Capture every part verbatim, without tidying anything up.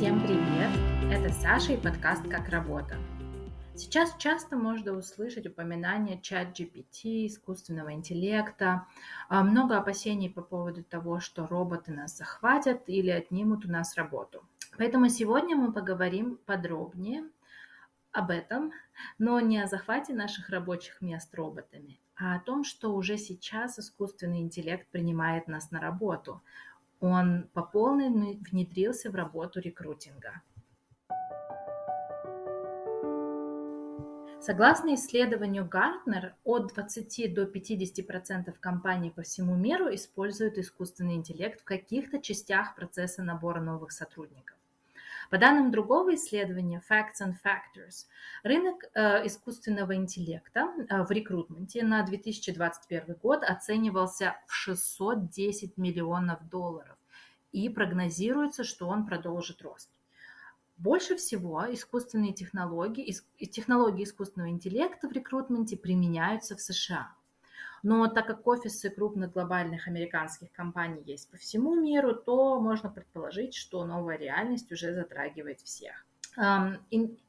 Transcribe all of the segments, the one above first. Всем привет! Это Саша и подкаст «Как работа». Сейчас часто можно услышать упоминания чат джи пи ти, искусственного интеллекта, много опасений по поводу того, что роботы нас захватят или отнимут у нас работу. Поэтому сегодня мы поговорим подробнее об этом, но не о захвате наших рабочих мест роботами, а о том, что уже сейчас искусственный интеллект принимает нас на работу. Он по полной внедрился в работу рекрутинга. Согласно исследованию Gartner, от двадцати до пятидесяти процентов компаний по всему миру используют искусственный интеллект в каких-то частях процесса набора новых сотрудников. По данным другого исследования Facts and Factors, рынок э, искусственного интеллекта э, в рекрутменте на две тысячи двадцать первый год оценивался в шестьсот десять миллионов долларов, и прогнозируется, что он продолжит рост. Больше всего искусственные технологии, иск, технологии искусственного интеллекта в рекрутменте применяются в США. Но так как офисы крупных глобальных американских компаний есть по всему миру, то можно предположить, что новая реальность уже затрагивает всех.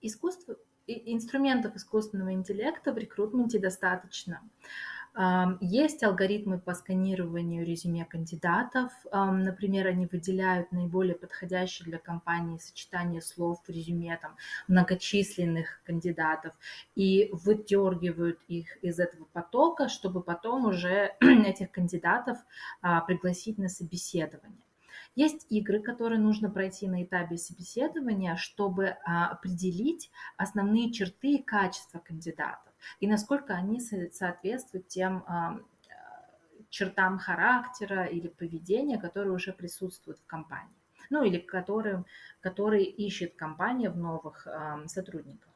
Искусство, инструментов искусственного интеллекта в рекрутменте достаточно. Есть алгоритмы по сканированию резюме кандидатов. Например, они выделяют наиболее подходящие для компании сочетание слов в резюме там, многочисленных кандидатов и выдергивают их из этого потока, чтобы потом уже этих кандидатов пригласить на собеседование. Есть игры, которые нужно пройти на этапе собеседования, чтобы определить основные черты и качества кандидатов и насколько они соответствуют тем чертам характера или поведения, которые уже присутствуют в компании, ну или которые, которые ищет компания в новых сотрудниках.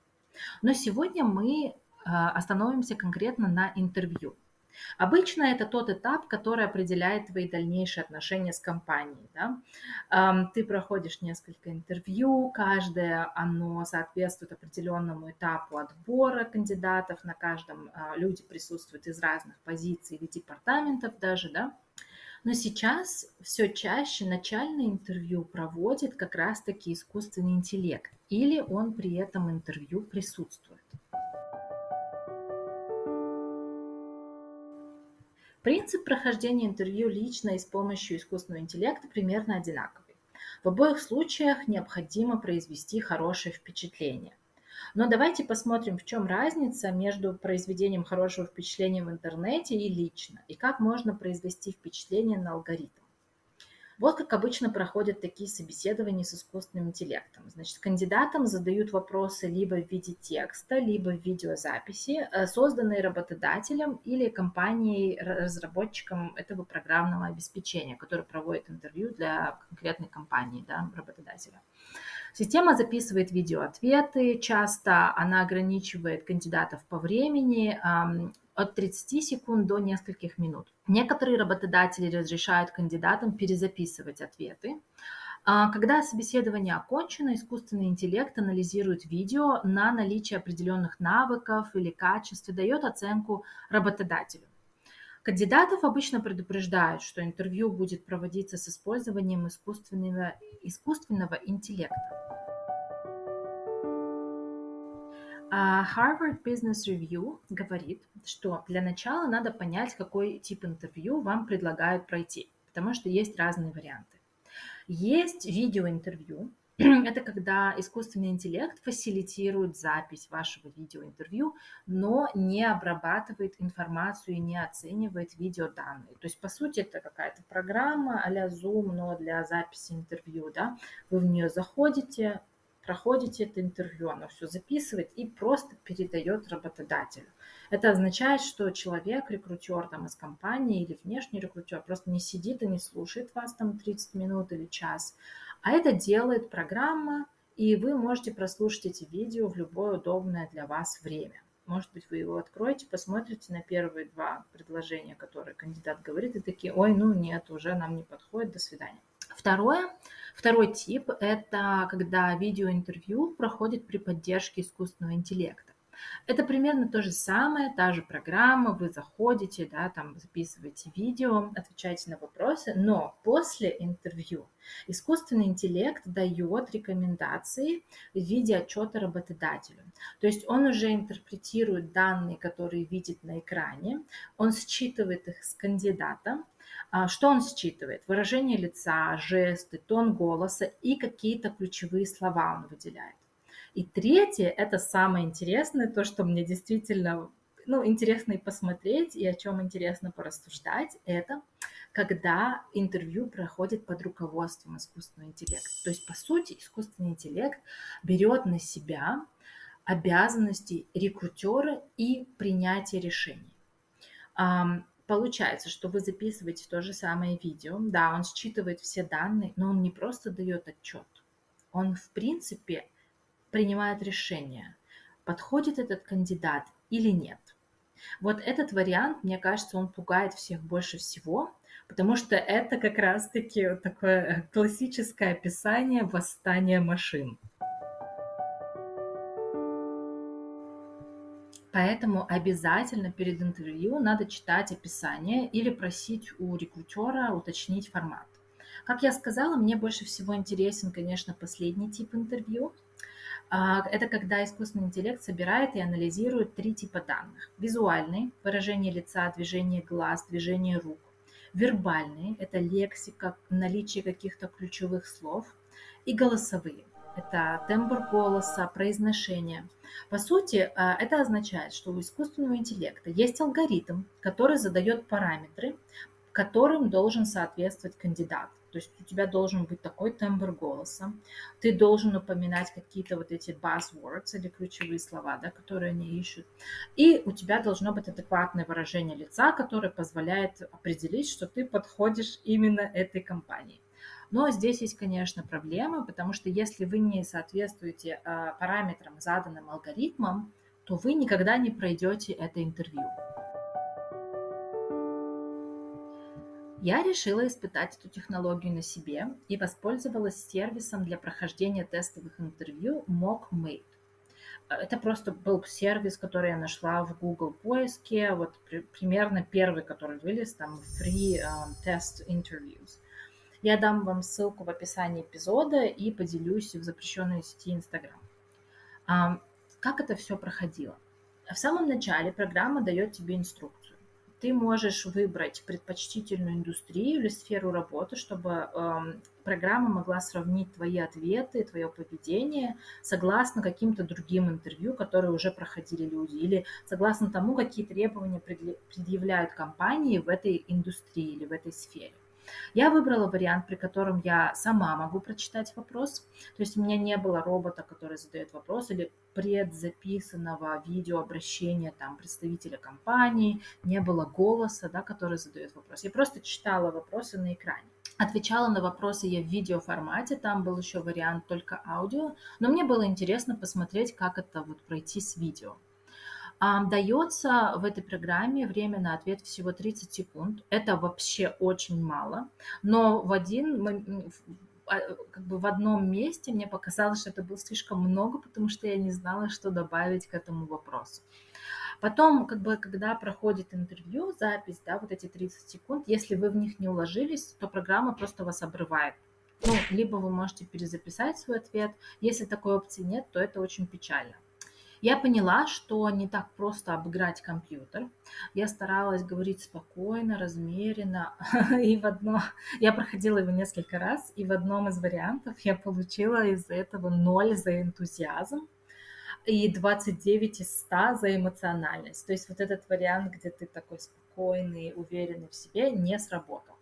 Но сегодня мы остановимся конкретно на интервью. Обычно это тот этап, который определяет твои дальнейшие отношения с компанией. Да? Ты проходишь несколько интервью, каждое оно соответствует определенному этапу отбора кандидатов, на каждом люди присутствуют из разных позиций или департаментов даже, да? Но сейчас все чаще начальное интервью проводит как раз-таки искусственный интеллект, или он при этом интервью присутствует. Принцип прохождения интервью лично и с помощью искусственного интеллекта примерно одинаковый. В обоих случаях необходимо произвести хорошее впечатление. Но давайте посмотрим, в чем разница между произведением хорошего впечатления в интернете и лично, и как можно произвести впечатление на алгоритм. Вот как обычно проходят такие собеседования с искусственным интеллектом. Значит, кандидатам задают вопросы либо в виде текста, либо в видеозаписи, созданные работодателем или компанией-разработчиком этого программного обеспечения, которое проводит интервью для конкретной компании, да, работодателя. Система записывает видеоответы, часто она ограничивает кандидатов по времени, от тридцати секунд до нескольких минут. Некоторые работодатели разрешают кандидатам перезаписывать ответы. Когда собеседование окончено, искусственный интеллект анализирует видео на наличие определенных навыков или качеств и дает оценку работодателю. Кандидатов обычно предупреждают, что интервью будет проводиться с использованием искусственного, искусственного интеллекта. Harvard Business Review говорит, что для начала надо понять, какой тип интервью вам предлагают пройти, потому что есть разные варианты. Есть видеоинтервью. Это когда искусственный интеллект фасилитирует запись вашего видеоинтервью, но не обрабатывает информацию и не оценивает видеоданные. То есть, по сути, это какая-то программа а-ля Zoom, но для записи интервью, да, вы в нее заходите, проходите это интервью, оно все записывает и просто передает работодателю. Это означает, что человек, рекрутер там, из компании или внешний рекрутер просто не сидит и не слушает вас там тридцать минут или час, а это делает программа, и вы можете прослушать эти видео в любое удобное для вас время. Может быть, вы его откроете, посмотрите на первые два предложения, которые кандидат говорит, и такие: ой, ну нет, уже нам не подходит, до свидания. Второе, второй тип – это когда видеоинтервью проходит при поддержке искусственного интеллекта. Это примерно то же самое, та же программа, вы заходите, да, там записываете видео, отвечаете на вопросы, но после интервью искусственный интеллект дает рекомендации в виде отчета работодателю. То есть он уже интерпретирует данные, которые видит на экране, он считывает их с кандидата. Что он считывает? Выражение лица, жесты, тон голоса и какие-то ключевые слова он выделяет. И третье, это самое интересное, то, что мне действительно, ну, интересно и посмотреть, и о чем интересно порассуждать, это когда интервью проходит под руководством искусственного интеллекта. То есть, по сути, искусственный интеллект берет на себя обязанности рекрутера и принятия решений. Получается, что вы записываете то же самое видео, да, он считывает все данные, но он не просто дает отчет, он, в принципе, принимает решение, подходит этот кандидат или нет. Вот этот вариант, мне кажется, он пугает всех больше всего, потому что это как раз-таки вот такое классическое описание восстания машин. Поэтому обязательно перед интервью надо читать описание или просить у рекрутера уточнить формат. Как я сказала, мне больше всего интересен, конечно, последний тип интервью. Это когда искусственный интеллект собирает и анализирует три типа данных. Визуальный – выражение лица, движение глаз, движение рук. Вербальный – это лексика, наличие каких-то ключевых слов. И голосовые. Это тембр голоса, произношение. По сути, это означает, что у искусственного интеллекта есть алгоритм, который задает параметры, которым должен соответствовать кандидат. То есть у тебя должен быть такой тембр голоса, ты должен упоминать какие-то вот эти buzzwords или ключевые слова, да, которые они ищут, и у тебя должно быть адекватное выражение лица, которое позволяет определить, что ты подходишь именно этой компании. Но здесь есть, конечно, проблема, потому что если вы не соответствуете э, параметрам, заданным алгоритмам, то вы никогда не пройдете это интервью. Я решила испытать эту технологию на себе и воспользовалась сервисом для прохождения тестовых интервью MockMate. Это просто был сервис, который я нашла в Google поиске, вот при, примерно первый, который вылез, там Free Test Interviews. Я дам вам ссылку в описании эпизода и поделюсь в запрещенной сети Instagram. Как это все проходило? В самом начале программа дает тебе инструкцию. Ты можешь выбрать предпочтительную индустрию или сферу работы, чтобы программа могла сравнить твои ответы, твое поведение согласно каким-то другим интервью, которые уже проходили люди, или согласно тому, какие требования предъявляют компании в этой индустрии или в этой сфере. Я выбрала вариант, при котором я сама могу прочитать вопрос, то есть у меня не было робота, который задает вопрос, или предзаписанного видеообращения там, представителя компании, не было голоса, да, который задает вопрос. Я просто читала вопросы на экране. Отвечала на вопросы я в видеоформате, там был еще вариант только аудио, но мне было интересно посмотреть, как это вот пройти с видео. Дается в этой программе время на ответ всего тридцать секунд. Это вообще очень мало, но в, один, как бы в одном месте мне показалось, что это было слишком много, потому что я не знала, что добавить к этому вопросу. Потом, как бы, когда проходит интервью, запись, да, вот эти тридцать секунд, если вы в них не уложились, то программа просто вас обрывает. Ну, либо вы можете перезаписать свой ответ. Если такой опции нет, то это очень печально. Я поняла, что не так просто обыграть компьютер. Я старалась говорить спокойно, размеренно. И в одно... Я проходила его несколько раз, и в одном из вариантов я получила из-за этого ноль за энтузиазм и двадцать девять из ста за эмоциональность. То есть вот этот вариант, где ты такой спокойный, уверенный в себе, не сработал.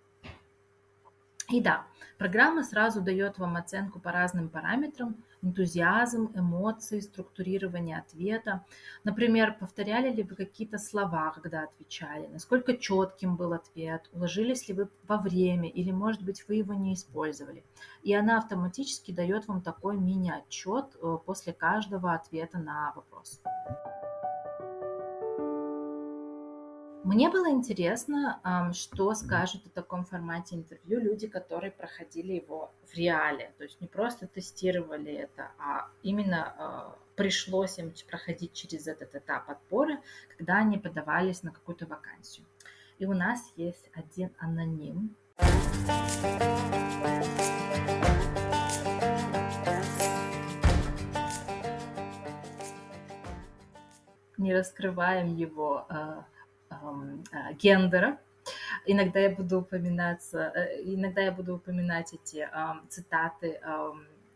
И да, программа сразу дает вам оценку по разным параметрам: энтузиазм, эмоции, структурирование ответа. Например, повторяли ли вы какие-то слова, когда отвечали, насколько четким был ответ, уложились ли вы во время или, может быть, вы его не использовали. И она автоматически дает вам такой мини-отчет после каждого ответа на вопрос. Мне было интересно, что скажут о таком формате интервью люди, которые проходили его в реале. То есть не просто тестировали это, а именно пришлось им проходить через этот этап отбора, когда они подавались на какую-то вакансию. И у нас есть один аноним. Не раскрываем его гендера. Иногда я буду упоминаться, иногда я буду упоминать эти э, цитаты, э,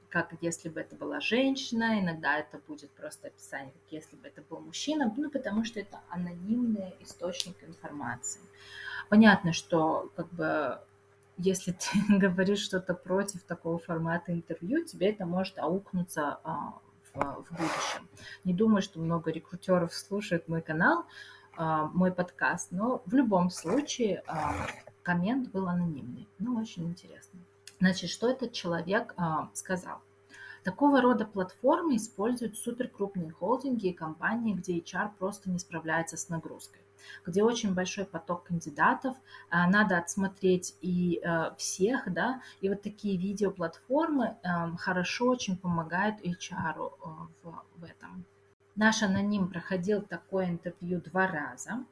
как если бы это была женщина, иногда это будет просто описание, как если бы это был мужчина, ну, потому что это анонимный источник информации. Понятно, что как бы если ты говоришь что-то против такого формата интервью, тебе это может аукнуться э, в, в будущем. Не думаю, что много рекрутеров слушают мой канал, мой подкаст, но в любом случае коммент был анонимный, но очень интересный. Значит, что этот человек сказал? Такого рода платформы используют суперкрупные холдинги и компании, где эйч ар просто не справляется с нагрузкой, где очень большой поток кандидатов, надо отсмотреть и всех, да, и вот такие видеоплатформы хорошо очень помогают эйч ар в этом. Наш аноним проходил такое интервью два раза.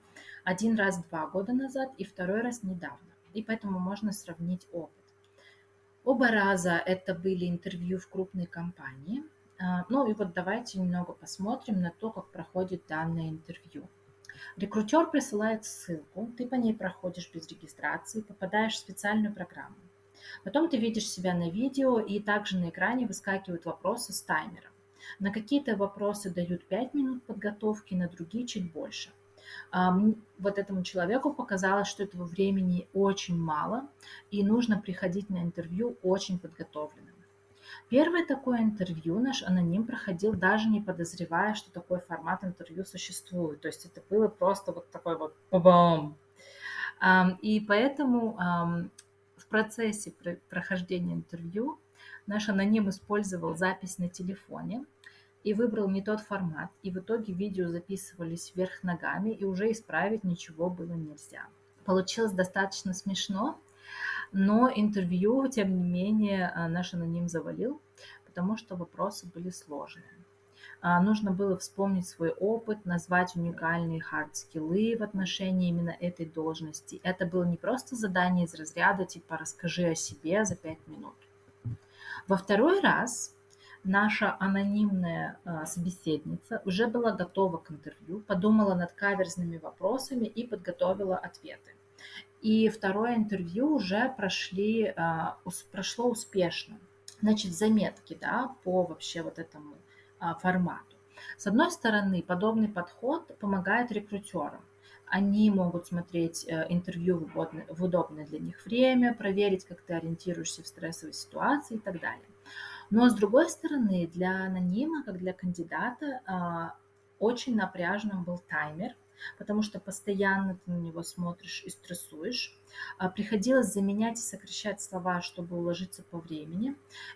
Один раз два года назад и второй раз недавно. И поэтому можно сравнить опыт. Оба раза это были интервью в крупной компании. Ну и вот давайте немного посмотрим на то, как проходит данное интервью. Рекрутер присылает ссылку, ты по ней проходишь без регистрации, попадаешь в специальную программу. Потом ты видишь себя на видео, и также на экране выскакивают вопросы с таймером. На какие-то вопросы дают пять минут подготовки, на другие чуть больше. Вот этому человеку показалось, что этого времени очень мало, и нужно приходить на интервью очень подготовленным. Первое такое интервью наш аноним проходил, даже не подозревая, что такой формат интервью существует. То есть это было просто вот такой вот ба-бам. И поэтому в процессе прохождения интервью наш аноним использовал запись на телефоне и выбрал не тот формат, и в итоге видео записывались вверх ногами, и уже исправить ничего было нельзя. Получилось достаточно смешно, но интервью, тем не менее, наш аноним завалил, потому что вопросы были сложные. Нужно было вспомнить свой опыт, назвать уникальные хард-скиллы в отношении именно этой должности. Это было не просто задание из разряда типа «расскажи о себе за пять минут». Во второй раз наша анонимная собеседница уже была готова к интервью, подумала над каверзными вопросами и подготовила ответы. И второе интервью уже прошли, прошло успешно. Значит, заметки, да, по вообще вот этому формату. С одной стороны, подобный подход помогает рекрутерам. Они могут смотреть интервью в удобное для них время, проверить, как ты ориентируешься в стрессовой ситуации и так далее. Но, с другой стороны, для анонима, как для кандидата, очень напряжным был таймер, потому что постоянно ты на него смотришь и стрессуешь. Приходилось заменять и сокращать слова, чтобы уложиться по времени.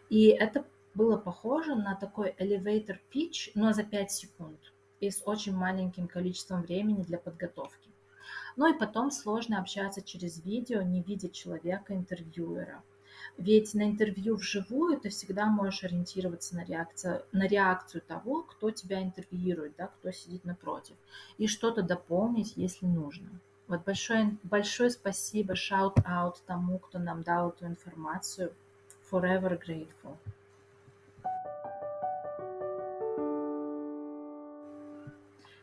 И это было похоже на такой elevator pitch, но за пять секунд. И с очень маленьким количеством времени для подготовки. Ну и потом сложно общаться через видео, не видя человека-интервьюера. Ведь на интервью вживую ты всегда можешь ориентироваться на реакцию, на реакцию того, кто тебя интервьюирует, да, кто сидит напротив, и что-то дополнить, если нужно. Вот большое, большое спасибо, shout-out тому, кто нам дал эту информацию. Forever grateful.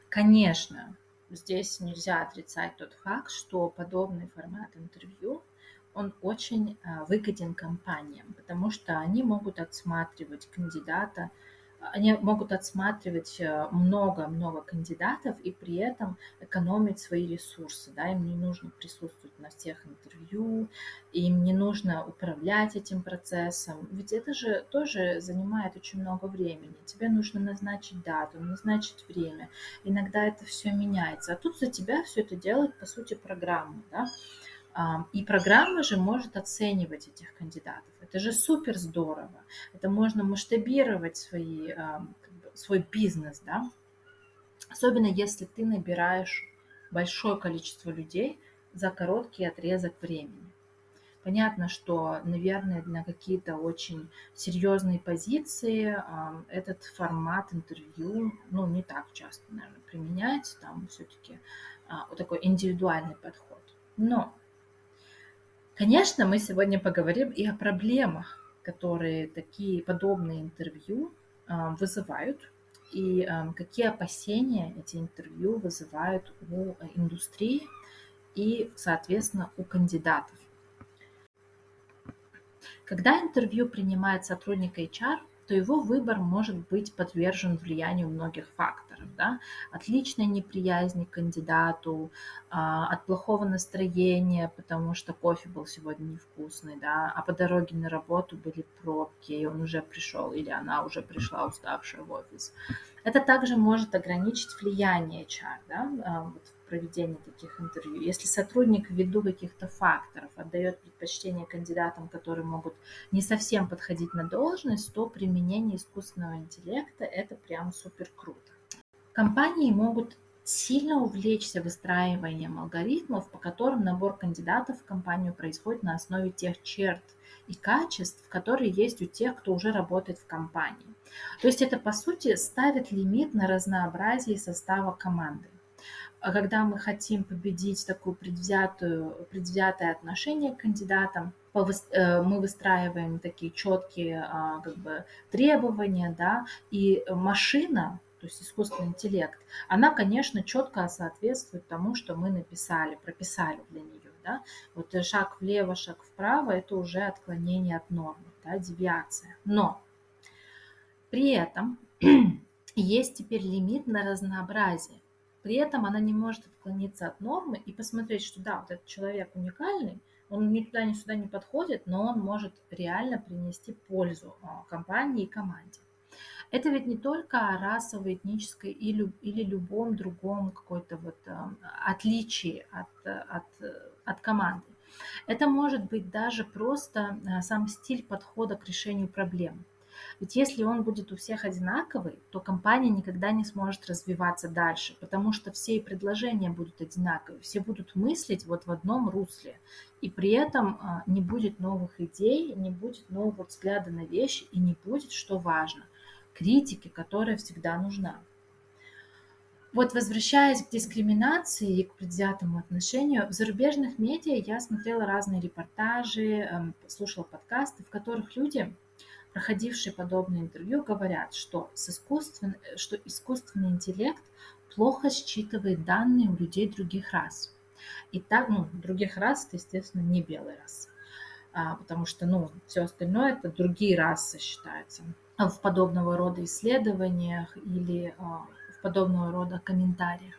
Конечно, здесь нельзя отрицать тот факт, что подобный формат интервью, он очень выгоден компаниям, потому что они могут отсматривать кандидата, они могут отсматривать много-много кандидатов и при этом экономить свои ресурсы, да, им не нужно присутствовать на всех интервью, им не нужно управлять этим процессом, ведь это же тоже занимает очень много времени, тебе нужно назначить дату, назначить время, иногда это все меняется, а тут за тебя все это делает, по сути, программа, да, и программа же может оценивать этих кандидатов. Это же супер здорово. Это можно масштабировать свои, свой бизнес, да? Особенно если ты набираешь большое количество людей за короткий отрезок времени. Понятно, что, наверное, на какие-то очень серьезные позиции этот формат интервью, ну, не так часто, наверное, применяется, там все-таки вот такой индивидуальный подход. Но, конечно, мы сегодня поговорим и о проблемах, которые такие подобные интервью вызывают, и какие опасения эти интервью вызывают у индустрии и, соответственно, у кандидатов. Когда интервью принимает сотрудник эйч ар, то его выбор может быть подвержен влиянию многих факторов, да? От личной неприязни к кандидату, от плохого настроения, потому что кофе был сегодня невкусный, да? А по дороге на работу были пробки, и он уже пришел или она уже пришла уставшая в офис. Это также может ограничить влияние эйч ар, да? Вот в проведении таких интервью. Если сотрудник ввиду каких-то факторов отдает предпочтение кандидатам, которые могут не совсем подходить на должность, то применение искусственного интеллекта – это прям супер круто. Компании могут сильно увлечься выстраиванием алгоритмов, по которым набор кандидатов в компанию происходит на основе тех черт и качеств, которые есть у тех, кто уже работает в компании. То есть это, по сути, ставит лимит на разнообразие состава команды. А когда мы хотим победить такое предвзятое отношение к кандидатам, мы выстраиваем такие четкие как бы, требования, да, и машина, то есть искусственный интеллект, она, конечно, четко соответствует тому, что мы написали, прописали для нее. Да? Вот шаг влево, шаг вправо – это уже отклонение от нормы, да, девиация. Но при этом есть теперь лимит на разнообразие. При этом она не может отклониться от нормы и посмотреть, что да, вот этот человек уникальный, он ни туда, ни сюда не подходит, но он может реально принести пользу компании и команде. Это ведь не только о расовой, этнической или, или любом другом какой-то вот отличии от, от, от команды. Это может быть даже просто сам стиль подхода к решению проблем. Ведь если он будет у всех одинаковый, то компания никогда не сможет развиваться дальше, потому что все предложения будут одинаковые, все будут мыслить вот в одном русле, и при этом не будет новых идей, не будет нового взгляда на вещи и не будет, что важно, критики, которая всегда нужна. Вот возвращаясь к дискриминации и к предвзятому отношению, в зарубежных медиа я смотрела разные репортажи, слушала подкасты, в которых люди, проходившие подобные интервью, говорят, что, с искусствен... что искусственный интеллект плохо считывает данные у людей других рас. И так, ну, других рас, это, естественно, не белый рас, а, потому что, ну, все остальное это другие расы считаются. В подобного рода исследованиях или а, в подобного рода комментариях.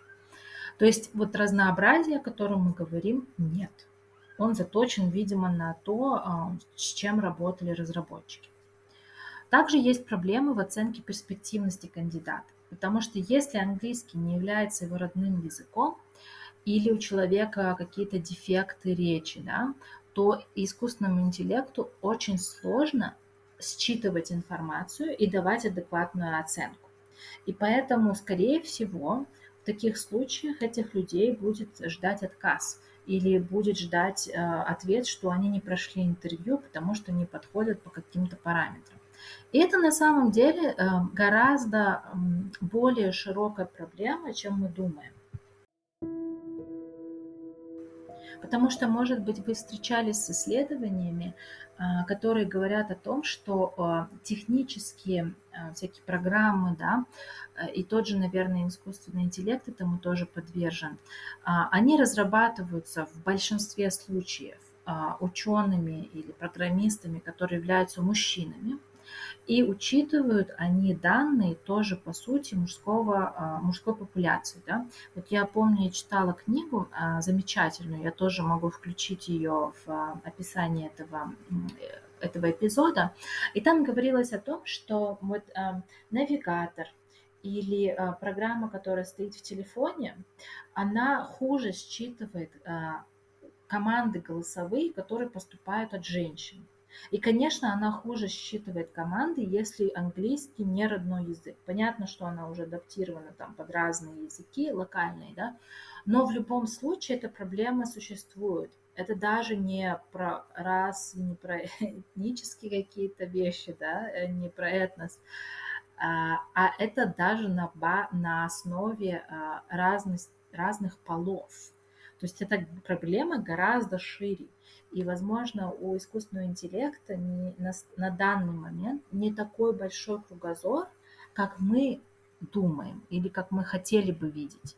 То есть вот разнообразие, о котором мы говорим, нет. Он заточен, видимо, на то, а, с чем работали разработчики. Также есть проблемы в оценке перспективности кандидата, потому что если английский не является его родным языком или у человека какие-то дефекты речи, да, то искусственному интеллекту очень сложно считывать информацию и давать адекватную оценку. И поэтому, скорее всего, в таких случаях этих людей будет ждать отказ или будет ждать э, ответ, что они не прошли интервью, потому что не подходят по каким-то параметрам. И это на самом деле гораздо более широкая проблема, чем мы думаем. Потому что, может быть, вы встречались с исследованиями, которые говорят о том, что технические всякие программы, да, и тот же, наверное, искусственный интеллект этому тоже подвержен, они разрабатываются в большинстве случаев учеными или программистами, которые являются мужчинами. И учитывают они данные тоже, по сути, мужского, мужской популяции. Да? Вот я помню, я читала книгу замечательную, я тоже могу включить ее в описание этого, этого эпизода. И там говорилось о том, что вот навигатор или программа, которая стоит в телефоне, она хуже считывает команды голосовые, которые поступают от женщин. И, конечно, она хуже считывает команды, если английский не родной язык. Понятно, что она уже адаптирована там под разные языки, локальные, да, но в любом случае эта проблема существует. Это даже не про расы, не про этнические какие-то вещи, да, не про этнос, а это даже на, на основе разных, разных полов. То есть эта проблема гораздо шире. И, возможно, у искусственного интеллекта не, на, на данный момент не такой большой кругозор, как мы думаем или как мы хотели бы видеть.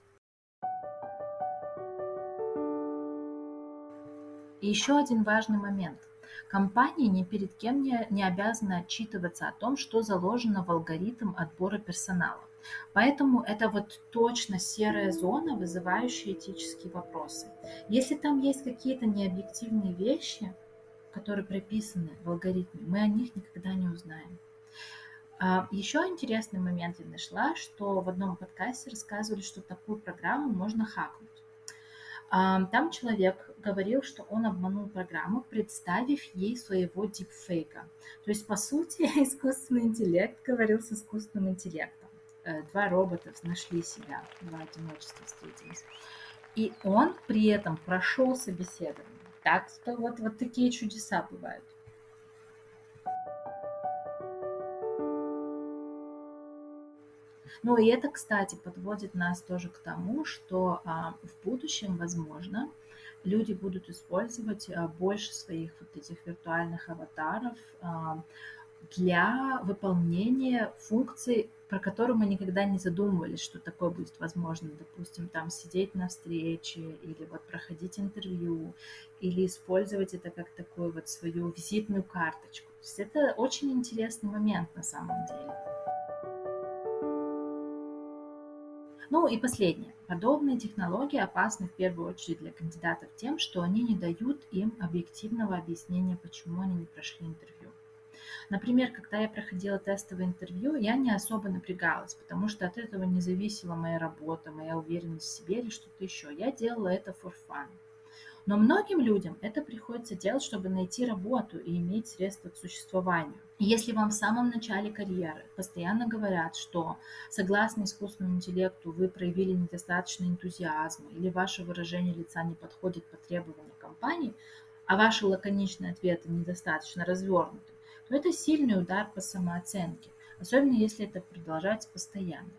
И еще один важный момент. Компания ни перед кем не, не обязана отчитываться о том, что заложено в алгоритм отбора персонала. Поэтому это вот точно серая зона, вызывающая этические вопросы. Если там есть какие-то необъективные вещи, которые прописаны в алгоритме, мы о них никогда не узнаем. Еще интересный момент я нашла, что в одном подкасте рассказывали, что такую программу можно хакнуть. Там человек говорил, что он обманул программу, представив ей своего дипфейка. То есть, по сути, искусственный интеллект говорил с искусственным интеллектом. Два робота нашли себя, два одиночества встретились. И он при этом прошел собеседование. Так что вот, вот такие чудеса бывают. Ну и это, кстати, подводит нас тоже к тому, что а, в будущем, возможно, люди будут использовать а, больше своих вот этих виртуальных аватаров а, для выполнения функций, про которые мы никогда не задумывались, что такое будет возможно. Допустим, там сидеть на встрече или вот проходить интервью, или использовать это как такую вот свою визитную карточку. То есть это очень интересный момент на самом деле. Ну и последнее. Подобные технологии опасны в первую очередь для кандидатов тем, что они не дают им объективного объяснения, почему они не прошли интервью. Например, когда я проходила тестовое интервью, я не особо напрягалась, потому что от этого не зависела моя работа, моя уверенность в себе или что-то еще. Я делала это for fun. Но многим людям это приходится делать, чтобы найти работу и иметь средства к существованию. Если вам в самом начале карьеры постоянно говорят, что согласно искусственному интеллекту вы проявили недостаточно энтузиазма или ваше выражение лица не подходит по требованию компании, а ваши лаконичные ответы недостаточно развернуты, то это сильный удар по самооценке, особенно если это продолжается постоянно.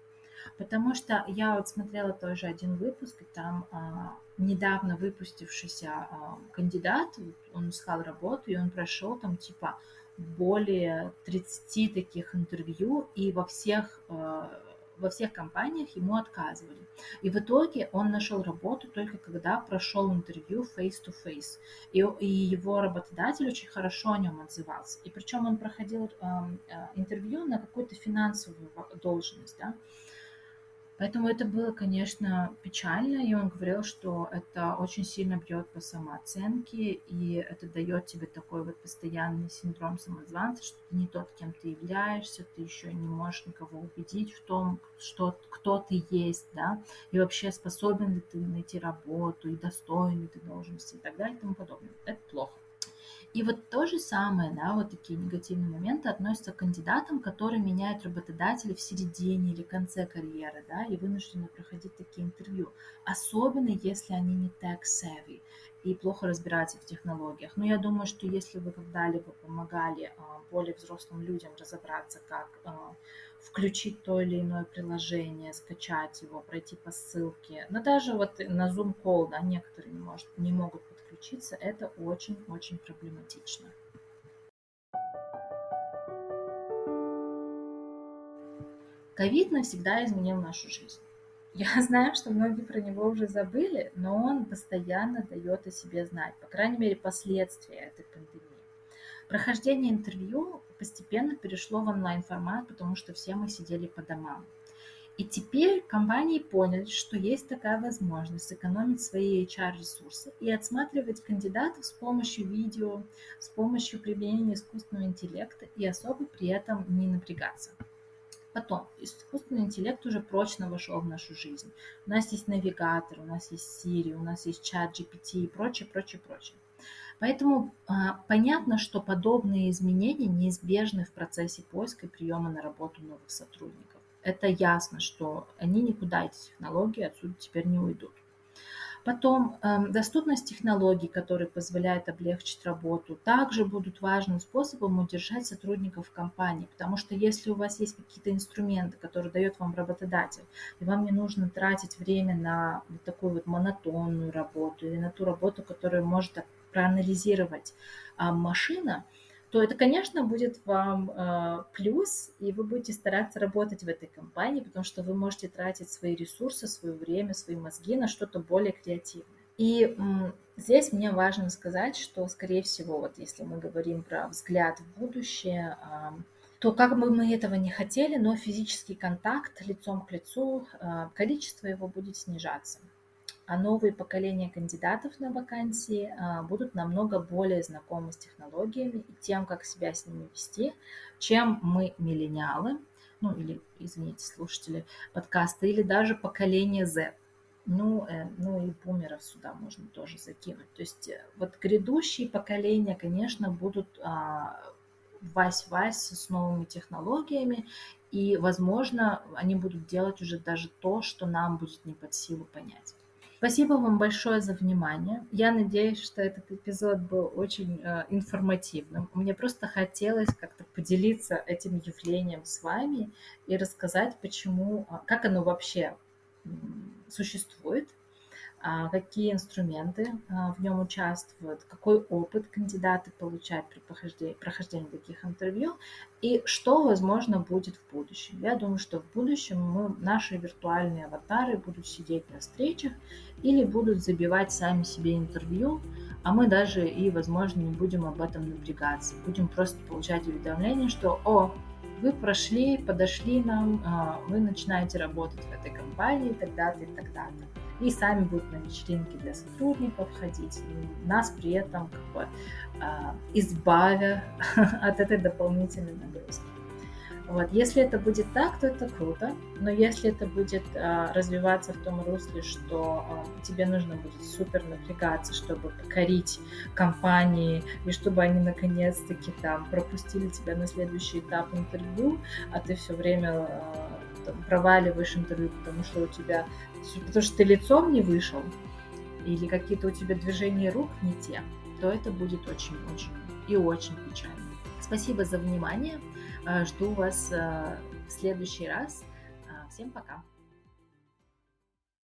Потому что я вот смотрела тоже один выпуск, и там а, недавно выпустившийся а, кандидат, он искал работу, и он прошел там типа более тридцати таких интервью, и во всех, а, во всех компаниях ему отказывали. И в итоге он нашел работу только когда прошел интервью face-to-face, и, и его работодатель очень хорошо о нем отзывался. И причем он проходил а, интервью на какую-то финансовую должность, да. Поэтому это было, конечно, печально, и он говорил, что это очень сильно бьет по самооценке, и это дает тебе такой вот постоянный синдром самозванца, что ты не тот, кем ты являешься, ты еще не можешь никого убедить в том, что, кто ты есть, да, и вообще способен ли ты найти работу, и достоин ли ты должности, и так далее, и тому подобное. Это плохо. И вот то же самое, да, вот такие негативные моменты относятся к кандидатам, которые меняют работодателя в середине или конце карьеры, да, и вынуждены проходить такие интервью, особенно если они не tech-savvy и плохо разбираются в технологиях. Но я думаю, что если вы когда-либо помогали более взрослым людям разобраться, как включить то или иное приложение, скачать его, пройти по ссылке, но даже вот на Zoom-колл, да, некоторые не, может, не могут подключиться, это очень-очень проблематично. Ковид навсегда изменил нашу жизнь. Я знаю, что многие про него уже забыли, но он постоянно дает о себе знать, по крайней мере, последствия этой пандемии. Прохождение интервью постепенно перешло в онлайн-формат, потому что все мы сидели по домам. И теперь компании поняли, что есть такая возможность сэкономить свои эйч ар-ресурсы и отсматривать кандидатов с помощью видео, с помощью применения искусственного интеллекта и особо при этом не напрягаться. Потом, искусственный интеллект уже прочно вошел в нашу жизнь. У нас есть навигатор, у нас есть Siri, у нас есть ChatGPT и прочее, прочее, прочее. Поэтому а, понятно, что подобные изменения неизбежны в процессе поиска и приема на работу новых сотрудников. Это ясно, что они никуда, эти технологии, отсюда теперь не уйдут. Потом доступность технологий, которые позволяют облегчить работу, также будут важным способом удержать сотрудников в компании, потому что если у вас есть какие-то инструменты, которые дает вам работодатель, и вам не нужно тратить время на вот такую вот монотонную работу или на ту работу, которую может проанализировать машина, то это, конечно, будет вам э, плюс, и вы будете стараться работать в этой компании, потому что вы можете тратить свои ресурсы, свое время, свои мозги на что-то более креативное. И м, здесь мне важно сказать, что, скорее всего, вот если мы говорим про взгляд в будущее, э, то как бы мы этого не хотели, но физический контакт лицом к лицу, э, количество его будет снижаться. А новые поколения кандидатов на вакансии а, будут намного более знакомы с технологиями и тем, как себя с ними вести, чем мы, миллениалы, ну или, извините, слушатели подкаста, или даже поколение Z. Ну, э, ну и бумеров сюда можно тоже закинуть. То есть вот грядущие поколения, конечно, будут а, вась-вась с новыми технологиями, и, возможно, они будут делать уже даже то, что нам будет не под силу понять. Спасибо вам большое за внимание. Я надеюсь, что этот эпизод был очень э, информативным. Мне просто хотелось как-то поделиться этим явлением с вами и рассказать, почему, как оно вообще существует, какие инструменты в нем участвуют, какой опыт кандидаты получают при прохождении, прохождении таких интервью и что, возможно, будет в будущем. Я думаю, что в будущем мы, наши виртуальные аватары будут сидеть на встречах или будут забивать сами себе интервью, а мы даже и, возможно, не будем об этом напрягаться. Будем просто получать уведомление, что «О, вы прошли, подошли нам, вы начинаете работать в этой компании» и так далее, и так далее. И сами будут на вечеринки для сотрудников ходить, нас при этом как бы избавя от этой дополнительной нагрузки. Вот. Если это будет так, то это круто, но если это будет развиваться в том русле, что тебе нужно будет супер напрягаться, чтобы покорить компании, и чтобы они наконец-таки там пропустили тебя на следующий этап интервью, а ты все время там, проваливаешь интервью, потому что у тебя, потому что ты лицом не вышел, или какие-то у тебя движения рук не те, то это будет очень-очень и очень печально. Спасибо за внимание. Жду вас в следующий раз. Всем пока!